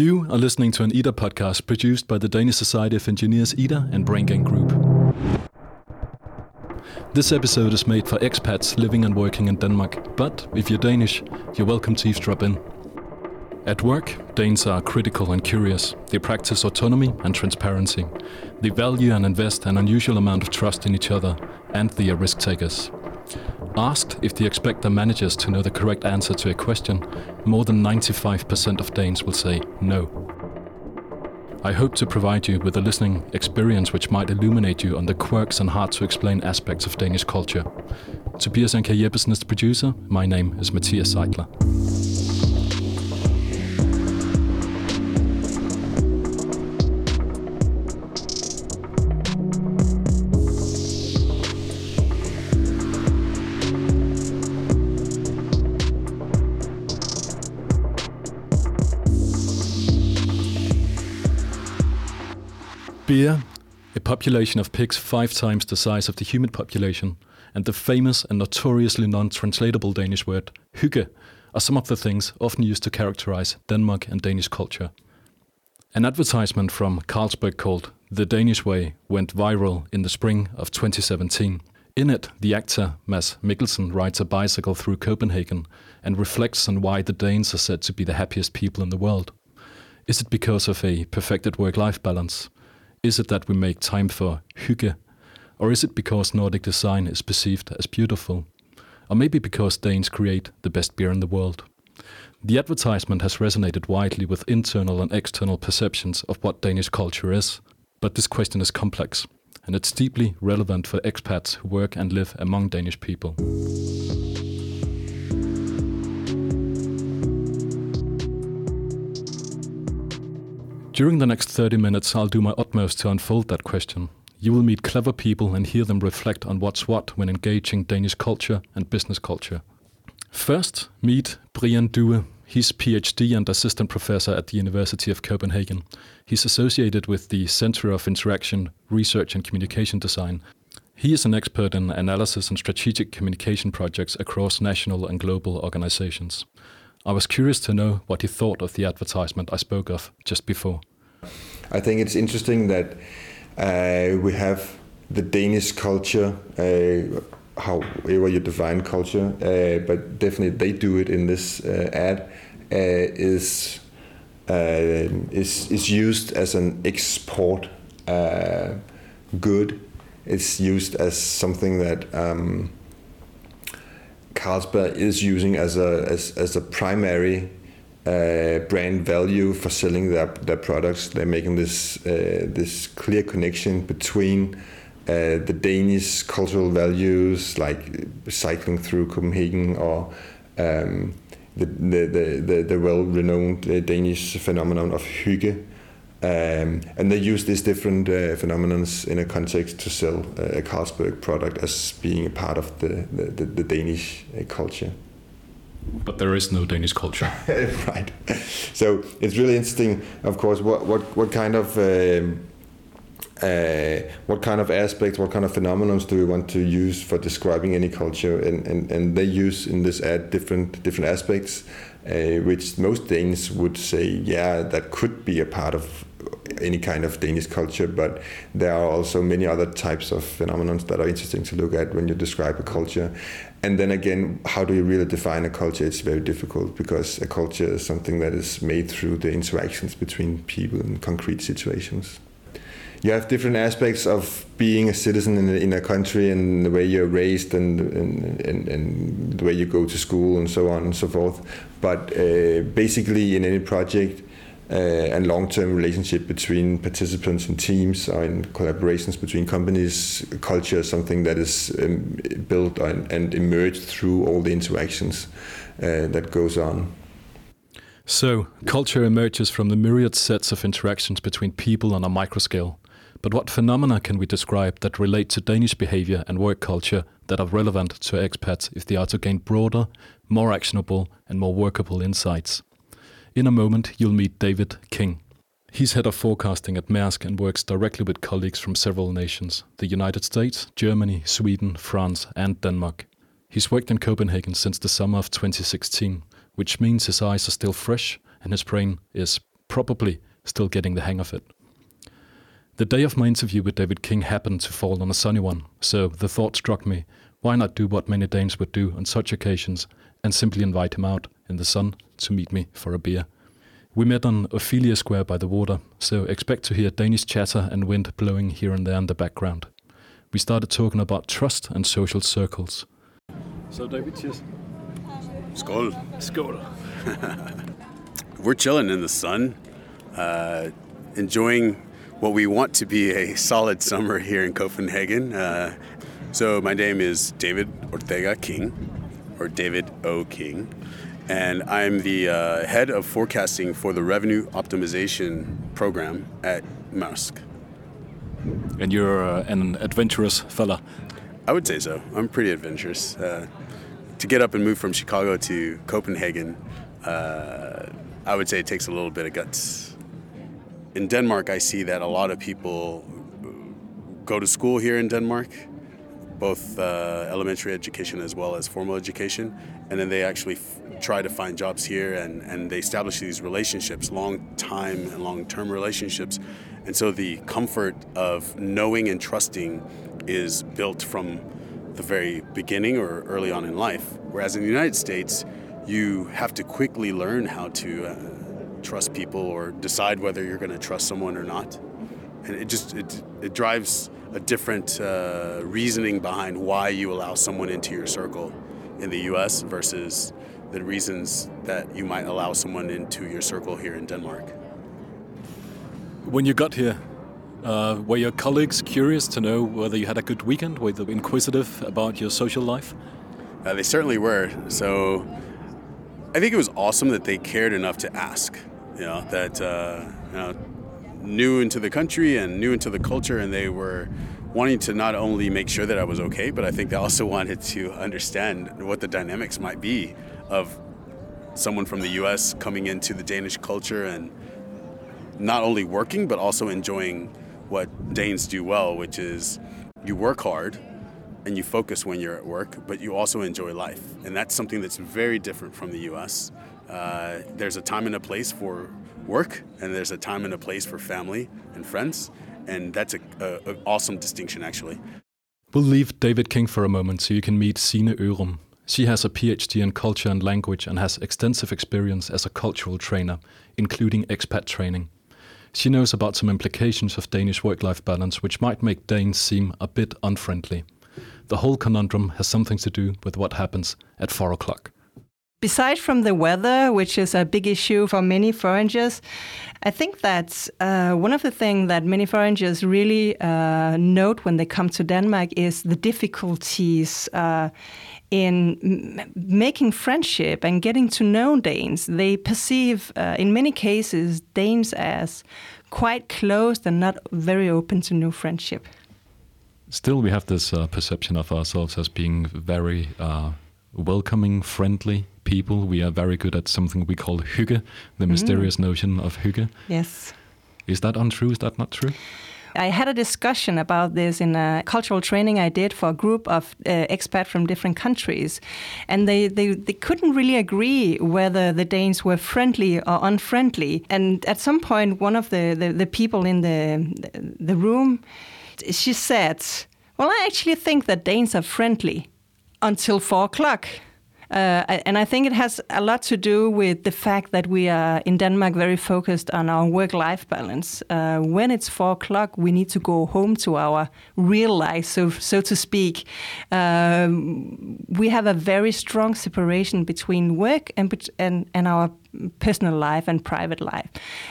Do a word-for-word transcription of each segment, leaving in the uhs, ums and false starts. You are listening to an Ida podcast produced by the Danish Society of Engineers Ida and Brain Gain Group. This episode is made for expats living and working in Denmark, but if you're Danish, you're welcome to eavesdrop in. At work, Danes are critical and curious. They practice autonomy and transparency. They value and invest an unusual amount of trust in each other, and they are risk takers. Asked if they expect their managers to know the correct answer to a question, more than ninety-five percent of Danes will say no. I hope to provide you with a listening experience which might illuminate you on the quirks and hard-to-explain aspects of Danish culture. Tobias Anker Jeppesen is the producer. My name is Mathias Seidler. Beer, a population of pigs five times the size of the human population, and the famous and notoriously non-translatable Danish word hygge are some of the things often used to characterize Denmark and Danish culture. An advertisement from Carlsberg called The Danish Way went viral in the spring of twenty seventeen. In it, the actor Mads Mikkelsen rides a bicycle through Copenhagen and reflects on why the Danes are said to be the happiest people in the world. Is it because of a perfected work-life balance? Is it that we make time for hygge? Or is it because Nordic design is perceived as beautiful? Or maybe because Danes create the best beer in the world? The advertisement has resonated widely with internal and external perceptions of what Danish culture is. But this question is complex, and it's deeply relevant for expats who work and live among Danish people. During the next thirty minutes, I'll do my utmost to unfold that question. You will meet clever people and hear them reflect on what's what when engaging Danish culture and business culture. First, meet Brian Due. He's P H D and assistant professor at the University of Copenhagen. He's associated with the Center of Interaction, Research and Communication Design. He is an expert in analysis and strategic communication projects across national and global organizations. I was curious to know what he thought of the advertisement I spoke of just before. I think it's interesting that uh, we have the Danish culture, uh, however you define culture, uh, but definitely they do it in this uh, ad, uh, is, uh, is, is used as an export uh, good. It's used as something that um, Carlsberg is using as a, as, as a primary Uh, brand value for selling their, their products. They're making this uh, this clear connection between uh, the Danish cultural values, like cycling through Copenhagen, or um, the, the, the, the, the well-renowned uh, Danish phenomenon of hygge. Um, and they use these different uh, phenomenons in a context to sell a Carlsberg product as being a part of the, the, the Danish uh, culture. But there is no Danish culture. Right. So it's really interesting, of course, what what, what kind of uh, uh, what kind of aspects, what kind of phenomena do we want to use for describing any culture? And, and, and they use in this ad different different aspects, uh, which most Danes would say, yeah, that could be a part of any kind of Danish culture. But there are also many other types of phenomena that are interesting to look at when you describe a culture. And then again, how do you really define a culture? It's very difficult, because a culture is something that is made through the interactions between people in concrete situations. You have different aspects of being a citizen in a, in a country, and the way you're raised, and, and, and, and the way you go to school, and so on and so forth. But uh, basically in any project, Uh, and long-term relationship between participants and teams, or in collaborations between companies, culture is something that is um, built on and emerged through all the interactions uh, that goes on. So, culture emerges from the myriad sets of interactions between people on a microscale. But what phenomena can we describe that relate to Danish behavior and work culture that are relevant to expats if they are to gain broader, more actionable and more workable insights? In a moment, you'll meet David King. He's head of forecasting at Maersk and works directly with colleagues from several nations, the United States, Germany, Sweden, France, and Denmark. He's worked in Copenhagen since the summer of twenty sixteen, which means his eyes are still fresh and his brain is probably still getting the hang of it. The day of my interview with David King happened to fall on a sunny one, so the thought struck me, why not do what many Danes would do on such occasions and simply invite him out in the sun to meet me for a beer. We met on Ophelia Square by the water, so expect to hear Danish chatter and wind blowing here and there in the background. We started talking about trust and social circles. So David, cheers. Skål. Skål. We're chilling in the sun, uh, enjoying what we want to be a solid summer here in Copenhagen. Uh, so my name is David Ortega King, or David O. King, and I'm the uh, head of forecasting for the revenue optimization program at Maersk. And you're uh, an adventurous fella? I would say so. I'm pretty adventurous. Uh, to get up and move from Chicago to Copenhagen, uh, I would say it takes a little bit of guts. In Denmark, I see that a lot of people go to school here in Denmark, both uh, elementary education as well as formal education, and then they actually f- try to find jobs here, and, and they establish these relationships, long-time and long-term relationships. And so the comfort of knowing and trusting is built from the very beginning or early on in life. Whereas in the United States, you have to quickly learn how to uh, trust people or decide whether you're going to trust someone or not. And it just it, it drives a different uh, reasoning behind why you allow someone into your circle in the U S versus the reasons that you might allow someone into your circle here in Denmark. When you got here, uh, were your colleagues curious to know whether you had a good weekend? Were they inquisitive about your social life? Uh, they certainly were. So I think it was awesome that they cared enough to ask, you know, that, uh, you know, new into the country and new into the culture, and they were wanting to not only make sure that I was okay, but I think they also wanted to understand what the dynamics might be of someone from the U S coming into the Danish culture and not only working, but also enjoying what Danes do well, which is you work hard and you focus when you're at work, but you also enjoy life. And that's something that's very different from the U S. Uh, there's a time and a place for work, and there's a time and a place for family and friends, and that's an awesome distinction, actually. We'll leave David King for a moment so you can meet Sine Ørum. She has a P H D in culture and language and has extensive experience as a cultural trainer, including expat training. She knows about some implications of Danish work-life balance, which might make Danes seem a bit unfriendly. The whole conundrum has something to do with what happens at four o'clock. Beside from the weather, which is a big issue for many foreigners, I think that's uh, one of the things that many foreigners really uh, note when they come to Denmark is the difficulties uh, in m- making friendship and getting to know Danes. They perceive, uh, in many cases, Danes as quite closed and not very open to new friendship. Still, we have this uh, perception of ourselves as being very uh, welcoming, friendly people. We are very good at something we call hygge, the mysterious mm. notion of hygge. Yes. Is that untrue? Is that not true? I had a discussion about this in a cultural training I did for a group of uh, expats from different countries. And they, they, they couldn't really agree whether the Danes were friendly or unfriendly. And at some point, one of the, the, the people in the, the room, she said, well, I actually think that Danes are friendly until four o'clock. Uh, and I think it has a lot to do with the fact that we are in Denmark very focused on our work-life balance. Uh, when it's four o'clock, we need to go home to our real life, so so to speak. Um, we have a very strong separation between work and and, and our personal life and private life.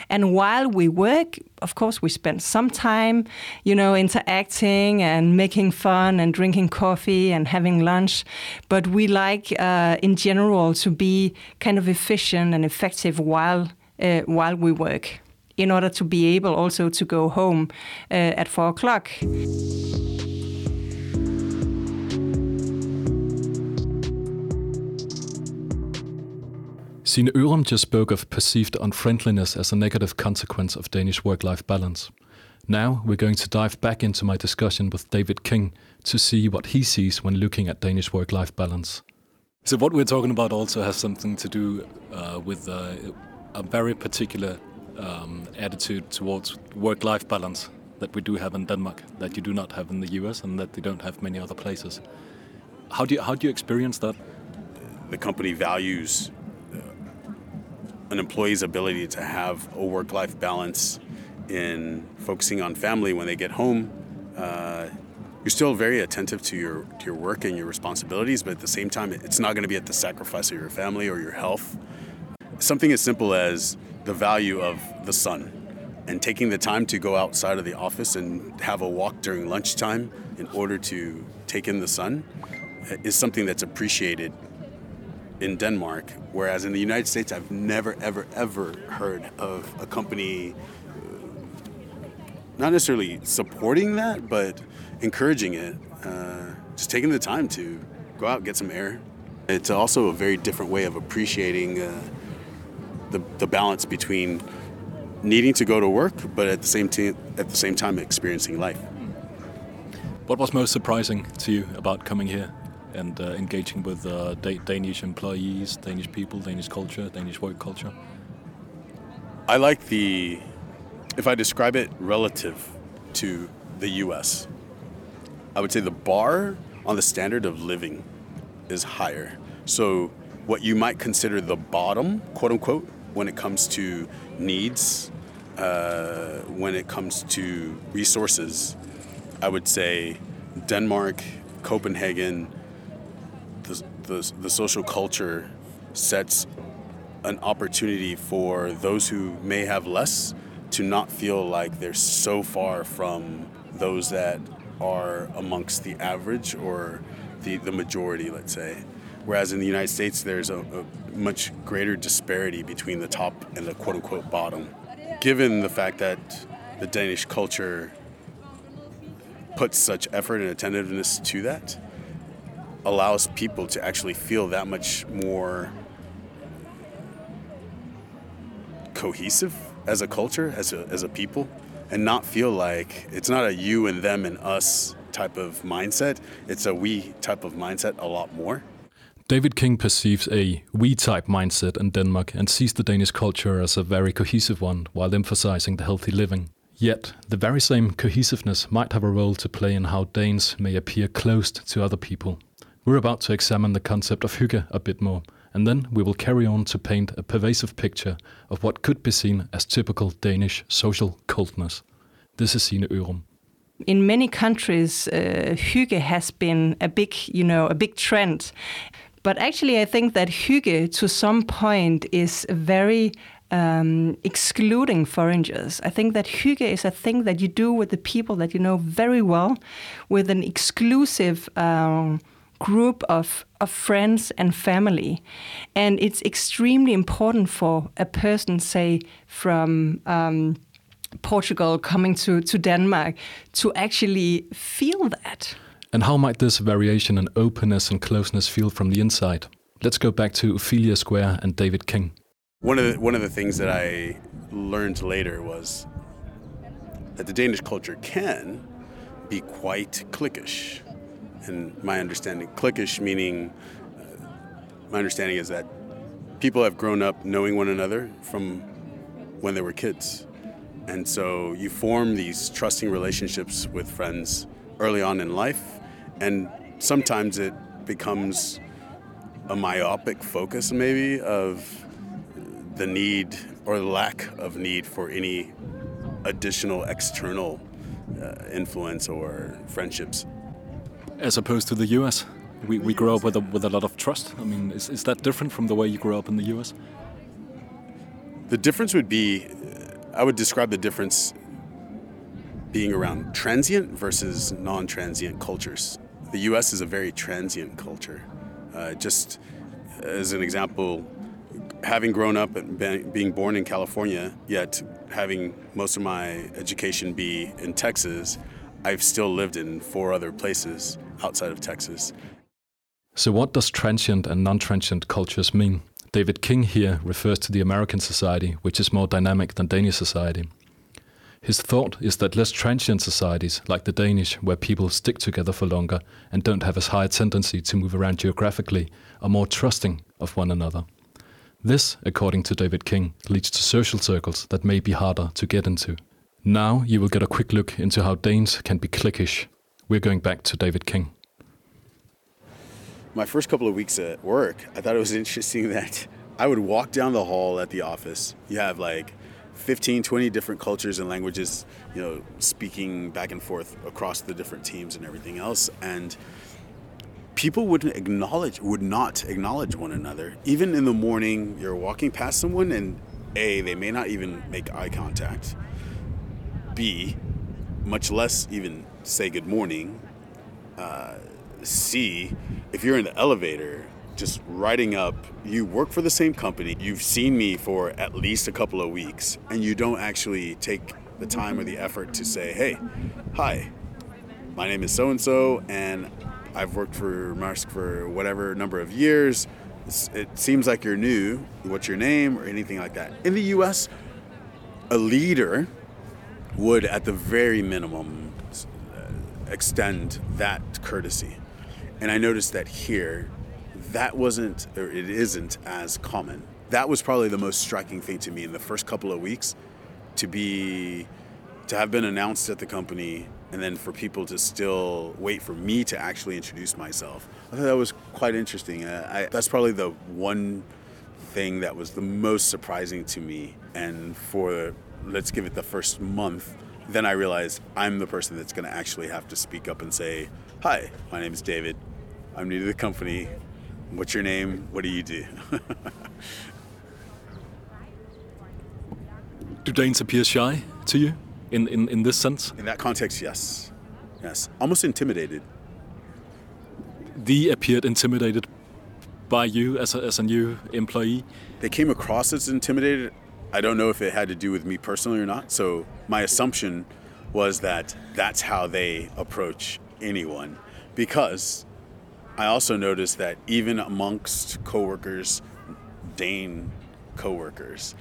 And while we work, of course, we spend some time, you know, interacting and making fun and drinking coffee and having lunch. But we like, uh, in general, to be kind of efficient and effective while uh, while we work, in order to be able also to go home uh, at four o'clock. Sine Ørum just spoke of perceived unfriendliness as a negative consequence of Danish work-life balance. Now we're going to dive back into my discussion with David King to see what he sees when looking at Danish work-life balance. So what we're talking about also has something to do uh, with uh, a very particular um, attitude towards work-life balance that we do have in Denmark, that you do not have in the U S, and that they don't have many other places. How do you, how do you experience that? The company values an employee's ability to have a work-life balance in focusing on family when they get home. Uh, you're still very attentive to your to your work and your responsibilities, but at the same time, it's not going to be at the sacrifice of your family or your health. Something as simple as the value of the sun and taking the time to go outside of the office and have a walk during lunchtime in order to take in the sun is something that's appreciated in Denmark, whereas in the United States, I've never, ever, ever heard of a company not necessarily supporting that, but encouraging it, uh, just taking the time to go out and get some air. It's also a very different way of appreciating uh, the, the balance between needing to go to work, but at the same t- at the same time experiencing life. What was most surprising to you about coming here and uh, engaging with uh, da- Danish employees, Danish people, Danish culture, Danish work culture? I like the, if I describe it relative to the U S, I would say the bar on the standard of living is higher. So what you might consider the bottom, quote unquote, when it comes to needs, uh, when it comes to resources, I would say Denmark, Copenhagen, The, the, the social culture sets an opportunity for those who may have less to not feel like they're so far from those that are amongst the average or the, the majority, let's say. Whereas in the United States, there's a, a much greater disparity between the top and the quote-unquote bottom. Given the fact that the Danish culture puts such effort and attentiveness to that, allows people to actually feel that much more cohesive as a culture, as a as a people, and not feel like it's not a you and them and us type of mindset. It's a we type of mindset a lot more. David King perceives a we type mindset in Denmark and sees the Danish culture as a very cohesive one while emphasizing the healthy living. Yet, the very same cohesiveness might have a role to play in how Danes may appear closed to other people. We're about to examine the concept of hygge a bit more, and then we will carry on to paint a pervasive picture of what could be seen as typical Danish social coldness. This is Sine Ørum. In many countries, uh, hygge has been a big, you know, a big trend. But actually, I think that hygge, to some point, is very Um, excluding foreigners. I think that hygge is a thing that you do with the people that you know very well, with an exclusive um, group of, of friends and family. And it's extremely important for a person, say, from um, Portugal coming to, to Denmark to actually feel that. And how might this variation in openness and closeness feel from the inside? Let's go back to Ophelia Square and David King. One of the, one of the things that I learned later was that the Danish culture can be quite cliquish. And my understanding, cliquish meaning, uh, my understanding is that people have grown up knowing one another from when they were kids. And so you form these trusting relationships with friends early on in life. And sometimes it becomes a myopic focus maybe of the need or the lack of need for any additional external uh, influence or friendships. As opposed to the U S, we, we grow up with a, with a lot of trust. I mean, is, is that different from the way you grew up in the U S? The difference would be, I would describe the difference being around transient versus non-transient cultures. The U S is a very transient culture. Uh, just as an example, having grown up and been, being born in California, yet having most of my education be in Texas, I've still lived in four other places outside of Texas. So what does transient and non-transient cultures mean? David King here refers to the American society, which is more dynamic than Danish society. His thought is that less transient societies, like the Danish, where people stick together for longer and don't have as high a tendency to move around geographically, are more trusting of one another. This, according to David King, leads to social circles that may be harder to get into. Now you will get a quick look into how Danes can be cliquish. We're going back to David King. My first couple of weeks at work, I thought it was interesting that I would walk down the hall at the office. You have like fifteen, twenty different cultures and languages, you know, speaking back and forth across the different teams and everything else. And people wouldn't acknowledge, would not acknowledge one another. Even in the morning, you're walking past someone and A, they may not even make eye contact. B, much less even say good morning. Uh, C, if you're in the elevator, just riding up, you work for the same company, you've seen me for at least a couple of weeks, and you don't actually take the time or the effort to say, hey, hi, my name is so-and-so, and I've worked for Maersk for whatever number of years. It seems like you're new. What's your name? Or anything like that. In the U S, a leader would, at the very minimum, extend that courtesy. And I noticed that here, that wasn't, or it isn't as common. That was probably the most striking thing to me in the first couple of weeks, to be, to have been announced at the company, and then for people to still wait for me to actually introduce myself. I thought that was quite interesting. I, I, that's probably the one thing that was the most surprising to me. And for, let's give it the first month, then I realized I'm the person that's gonna actually have to speak up and say, hi, my name is David, I'm new to the company, what's your name? What do you do? Do Danes appear shy to you in, in, in this sense? In that context, yes. Yes. Almost intimidated. They appeared intimidated by you as a, as a new employee? They came across as intimidated. I don't know if it had to do with me personally or not. So my assumption was that that's how they approach anyone, because I also noticed that even amongst coworkers, Dane coworkers,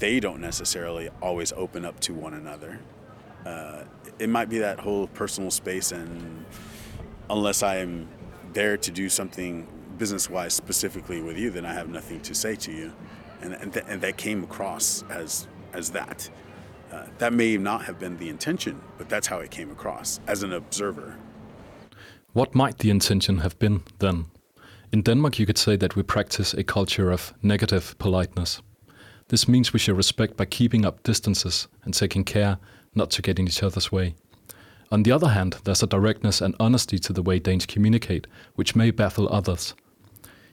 they don't necessarily always open up to one another. Uh, it might be that whole personal space, and unless I am there to do something business-wise specifically with you, then I have nothing to say to you. And and, th- and that came across as as that. Uh, that may not have been the intention, but that's how it came across as an observer. What might the intention have been then? In Denmark, you could say that we practice a culture of negative politeness. This means we show respect by keeping up distances and taking care not to get in each other's way. On the other hand, there's a directness and honesty to the way Danes communicate, which may baffle others.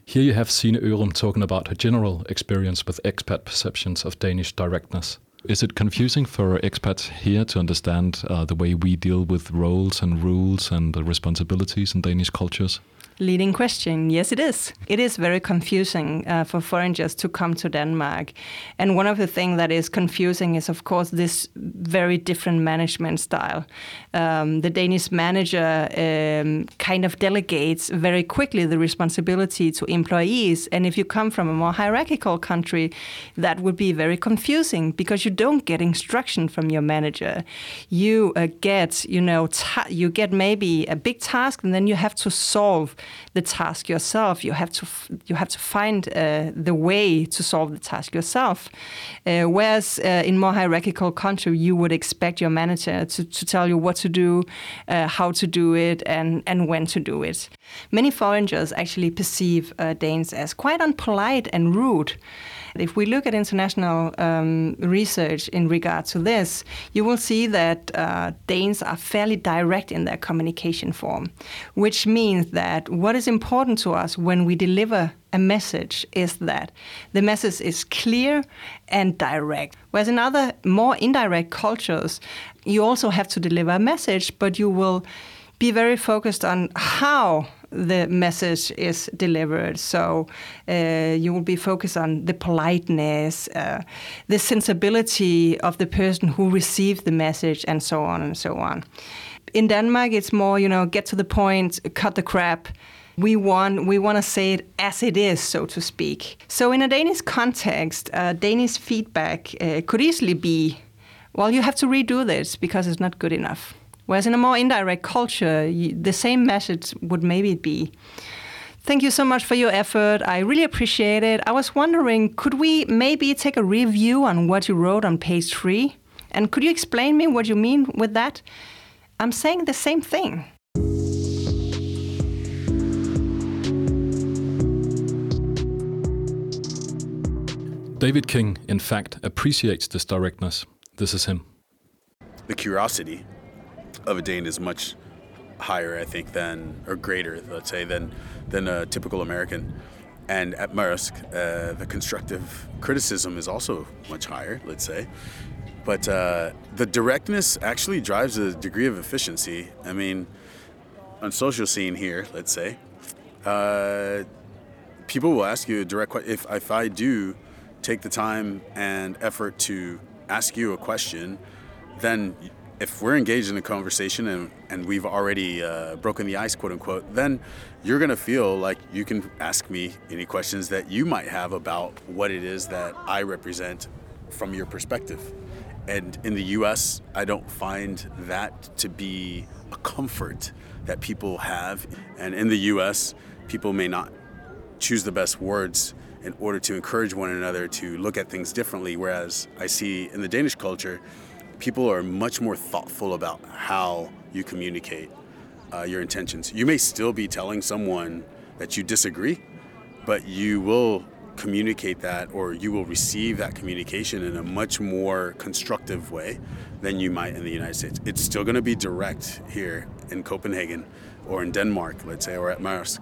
Here you have Sine Ørum talking about her general experience with expat perceptions of Danish directness. Is it confusing for expats here to understand uh, the way we deal with roles and rules and uh, responsibilities in Danish cultures? Leading question. Yes, it is. It is very confusing uh, for foreigners to come to Denmark. And one of the things that is confusing is, of course, this very different management style. Um, the Danish manager um, kind of delegates very quickly the responsibility to employees. And if you come from a more hierarchical country, that would be very confusing, because you don't get instruction from your manager. You uh, get, you know, ta- you get maybe a big task, and then you have to solve the task yourself. You have to f- you have to find uh, the way to solve the task yourself. Uh, whereas uh, in more hierarchical country, you would expect your manager to, to tell you what to do, uh, how to do it, and, and when to do it. Many foreigners actually perceive uh, Danes as quite unpolite and rude. If we look at international um, research in regard to this, you will see that uh, Danes are fairly direct in their communication form, which means that what is important to us when we deliver a message is that the message is clear and direct. Whereas in other more indirect cultures, you also have to deliver a message, but you will be very focused on how the message is delivered. So uh, you will be focused on the politeness, uh, the sensibility of the person who received the message, and so on and so on. In Denmark, it's more, you know, get to the point, cut the crap. We want we want to say it as it is, so to speak. So in a Danish context, uh, Danish feedback uh, could easily be, well, you have to redo this because it's not good enough. Whereas in a more indirect culture, the same message would maybe be, Thank you so much for your effort. I really appreciate it. I was wondering, could we maybe take a review on what you wrote on page three? And could you explain me what you mean with that? I'm saying the same thing. David King, in fact, appreciates this directness. This is him. The curiosity of a Dane is much higher, I think, than, or greater, let's say, than than a typical American. And at Maersk, uh, the constructive criticism is also much higher, let's say. But uh, the directness actually drives a degree of efficiency. I mean, on social scene here, let's say, uh, people will ask you a direct question. If, if I do take the time and effort to ask you a question, then if we're engaged in a conversation and, and we've already uh, broken the ice, quote unquote, then you're going to feel like you can ask me any questions that you might have about what it is that I represent from your perspective. And in the U S, I don't find that to be a comfort that people have. And in the U S, people may not choose the best words in order to encourage one another to look at things differently, whereas I see in the Danish culture, people are much more thoughtful about how you communicate uh, your intentions. You may still be telling someone that you disagree, but you will communicate that, or you will receive that communication in a much more constructive way than you might in the United States. It's still going to be direct here in Copenhagen or in Denmark, let's say, or at Maersk,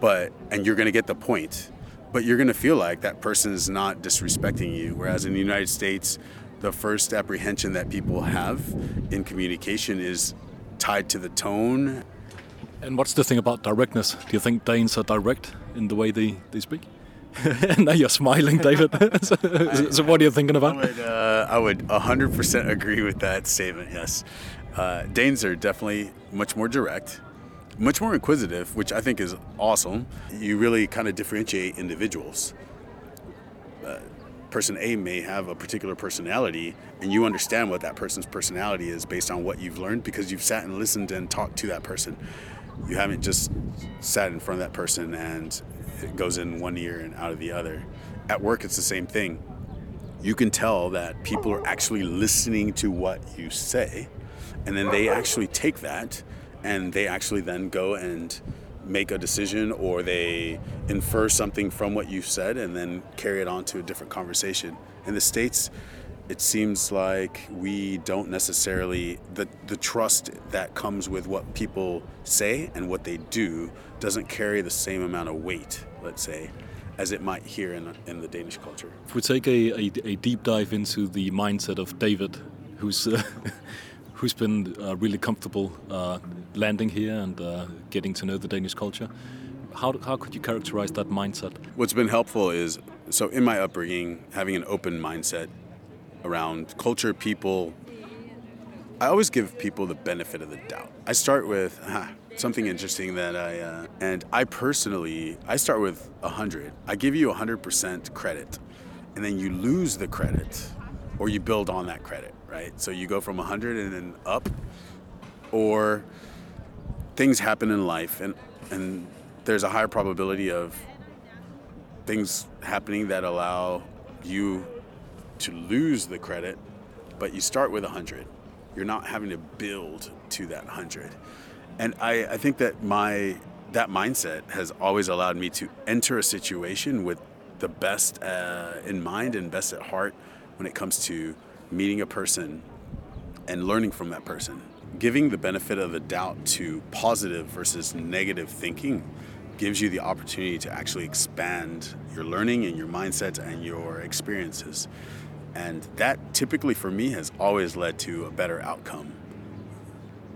but and you're going to get the point. But you're going to feel like that person is not disrespecting you. Whereas in the United States, the first apprehension that people have in communication is tied to the tone. And what's the thing about directness? Do you think Danes are direct in the way they, they speak? Now you're smiling, David. so, I, so what are you thinking about? I would, uh, I would one hundred percent agree with that statement, yes. Uh, Danes are definitely much more direct. Much more inquisitive, which I think is awesome. You really kind of differentiate individuals. Uh, person A may have a particular personality, and you understand what that person's personality is based on what you've learned because you've sat and listened and talked to that person. You haven't just sat in front of that person and it goes in one ear and out of the other. At work, it's the same thing. You can tell that people are actually listening to what you say, and then they actually take that and they actually then go and make a decision, or they infer something from what you've said and then carry it on to a different conversation. In the States, it seems like we don't necessarily, the, the trust that comes with what people say and what they do doesn't carry the same amount of weight, let's say, as it might here in, in the Danish culture. If we take a, a, a deep dive into the mindset of David, who's... Uh, who's been uh, really comfortable uh, landing here and uh, getting to know the Danish culture. How how could you characterize that mindset? What's been helpful is, so in my upbringing, having an open mindset around culture, people, I always give people the benefit of the doubt. I start with ah, something interesting that I, uh, and I personally, I start with one hundred. I give you one hundred percent credit, and then you lose the credit, or you build on that credit. Right? So you go from one hundred and then up, or things happen in life and, and there's a higher probability of things happening that allow you to lose the credit, but you start with one hundred. You're not having to build to that one hundred. And I, I think that my that mindset has always allowed me to enter a situation with the best uh, in mind and best at heart when it comes to meeting a person and learning from that person. Giving the benefit of the doubt to positive versus negative thinking gives you the opportunity to actually expand your learning and your mindset and your experiences. And that typically for me has always led to a better outcome.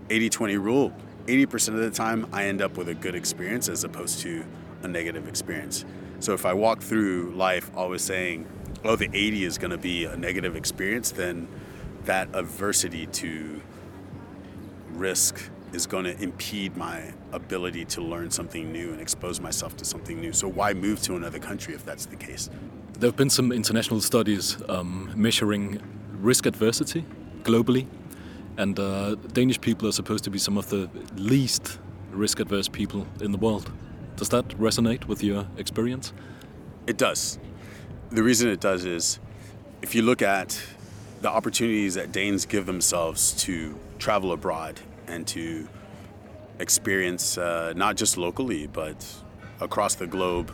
eighty twenty rule, eighty percent of the time I end up with a good experience as opposed to a negative experience. So if I walk through life always saying, oh, the eighty is going to be a negative experience, then that aversion to risk is going to impede my ability to learn something new and expose myself to something new. So why move to another country if that's the case? There have been some international studies um, measuring risk adversity globally, and uh, Danish people are supposed to be some of the least risk-adverse people in the world. Does that resonate with your experience? It does. The reason it does is, if you look at the opportunities that Danes give themselves to travel abroad and to experience, uh, not just locally, but across the globe,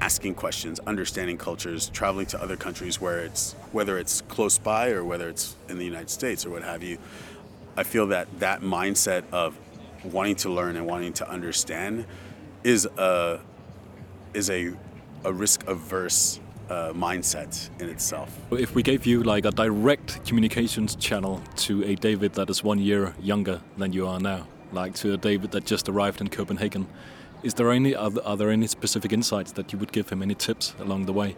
asking questions, understanding cultures, traveling to other countries, where it's whether it's close by or whether it's in the United States or what have you, I feel that that mindset of wanting to learn and wanting to understand is a is a a risk-averse uh, mindset in itself. If we gave you like a direct communications channel to a David that is one year younger than you are now, like to a David that just arrived in Copenhagen, is there any are, are there any specific insights that you would give him? Any tips along the way?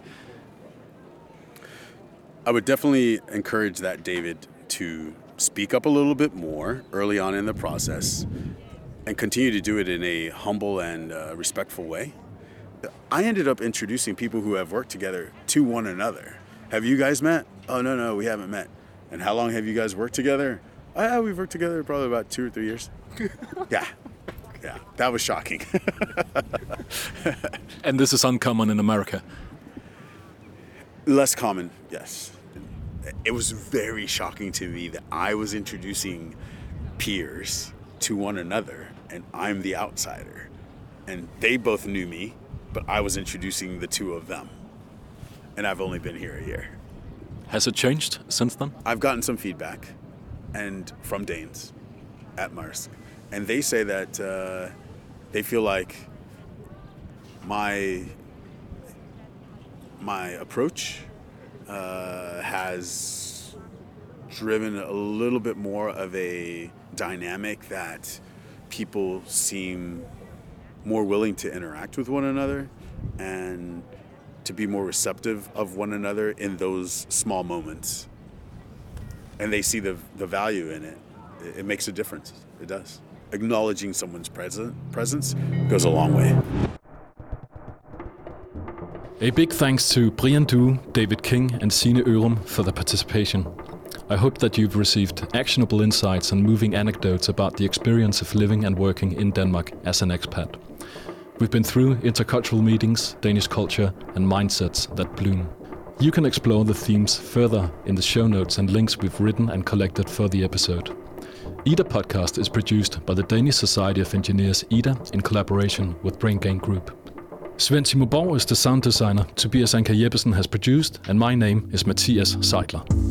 I would definitely encourage that David to speak up a little bit more early on in the process and continue to do it in a humble and uh, respectful way. I ended up introducing people who have worked together to one another. Have you guys met? Oh, no, no, we haven't met. And how long have you guys worked together? Ah, we've worked together probably about two or three years. Yeah, yeah, that was shocking. And this is uncommon in America? Less common, yes. It was very shocking to me that I was introducing peers to one another and I'm the outsider. And they both knew me, but I was introducing the two of them. And I've only been here a year. Has it changed since then? I've gotten some feedback and from Danes at Maersk. And they say that uh, they feel like my, my approach Uh, has driven a little bit more of a dynamic that people seem more willing to interact with one another and to be more receptive of one another in those small moments. And they see the, the value in it. it. It makes a difference. It does. Acknowledging someone's present, presence goes a long way. A big thanks to Brian Due, David King and Sine Ørum for their participation. I hope that you've received actionable insights and moving anecdotes about the experience of living and working in Denmark as an expat. We've been through intercultural meetings, Danish culture and mindsets that bloom. You can explore the themes further in the show notes and links we've written and collected for the episode. Ida podcast is produced by the Danish Society of Engineers Ida in collaboration with Brain Gain Group. Svend Simborg is the sound designer, Tobias Anker Jeppesen has produced, and my name is Mathias Seidler.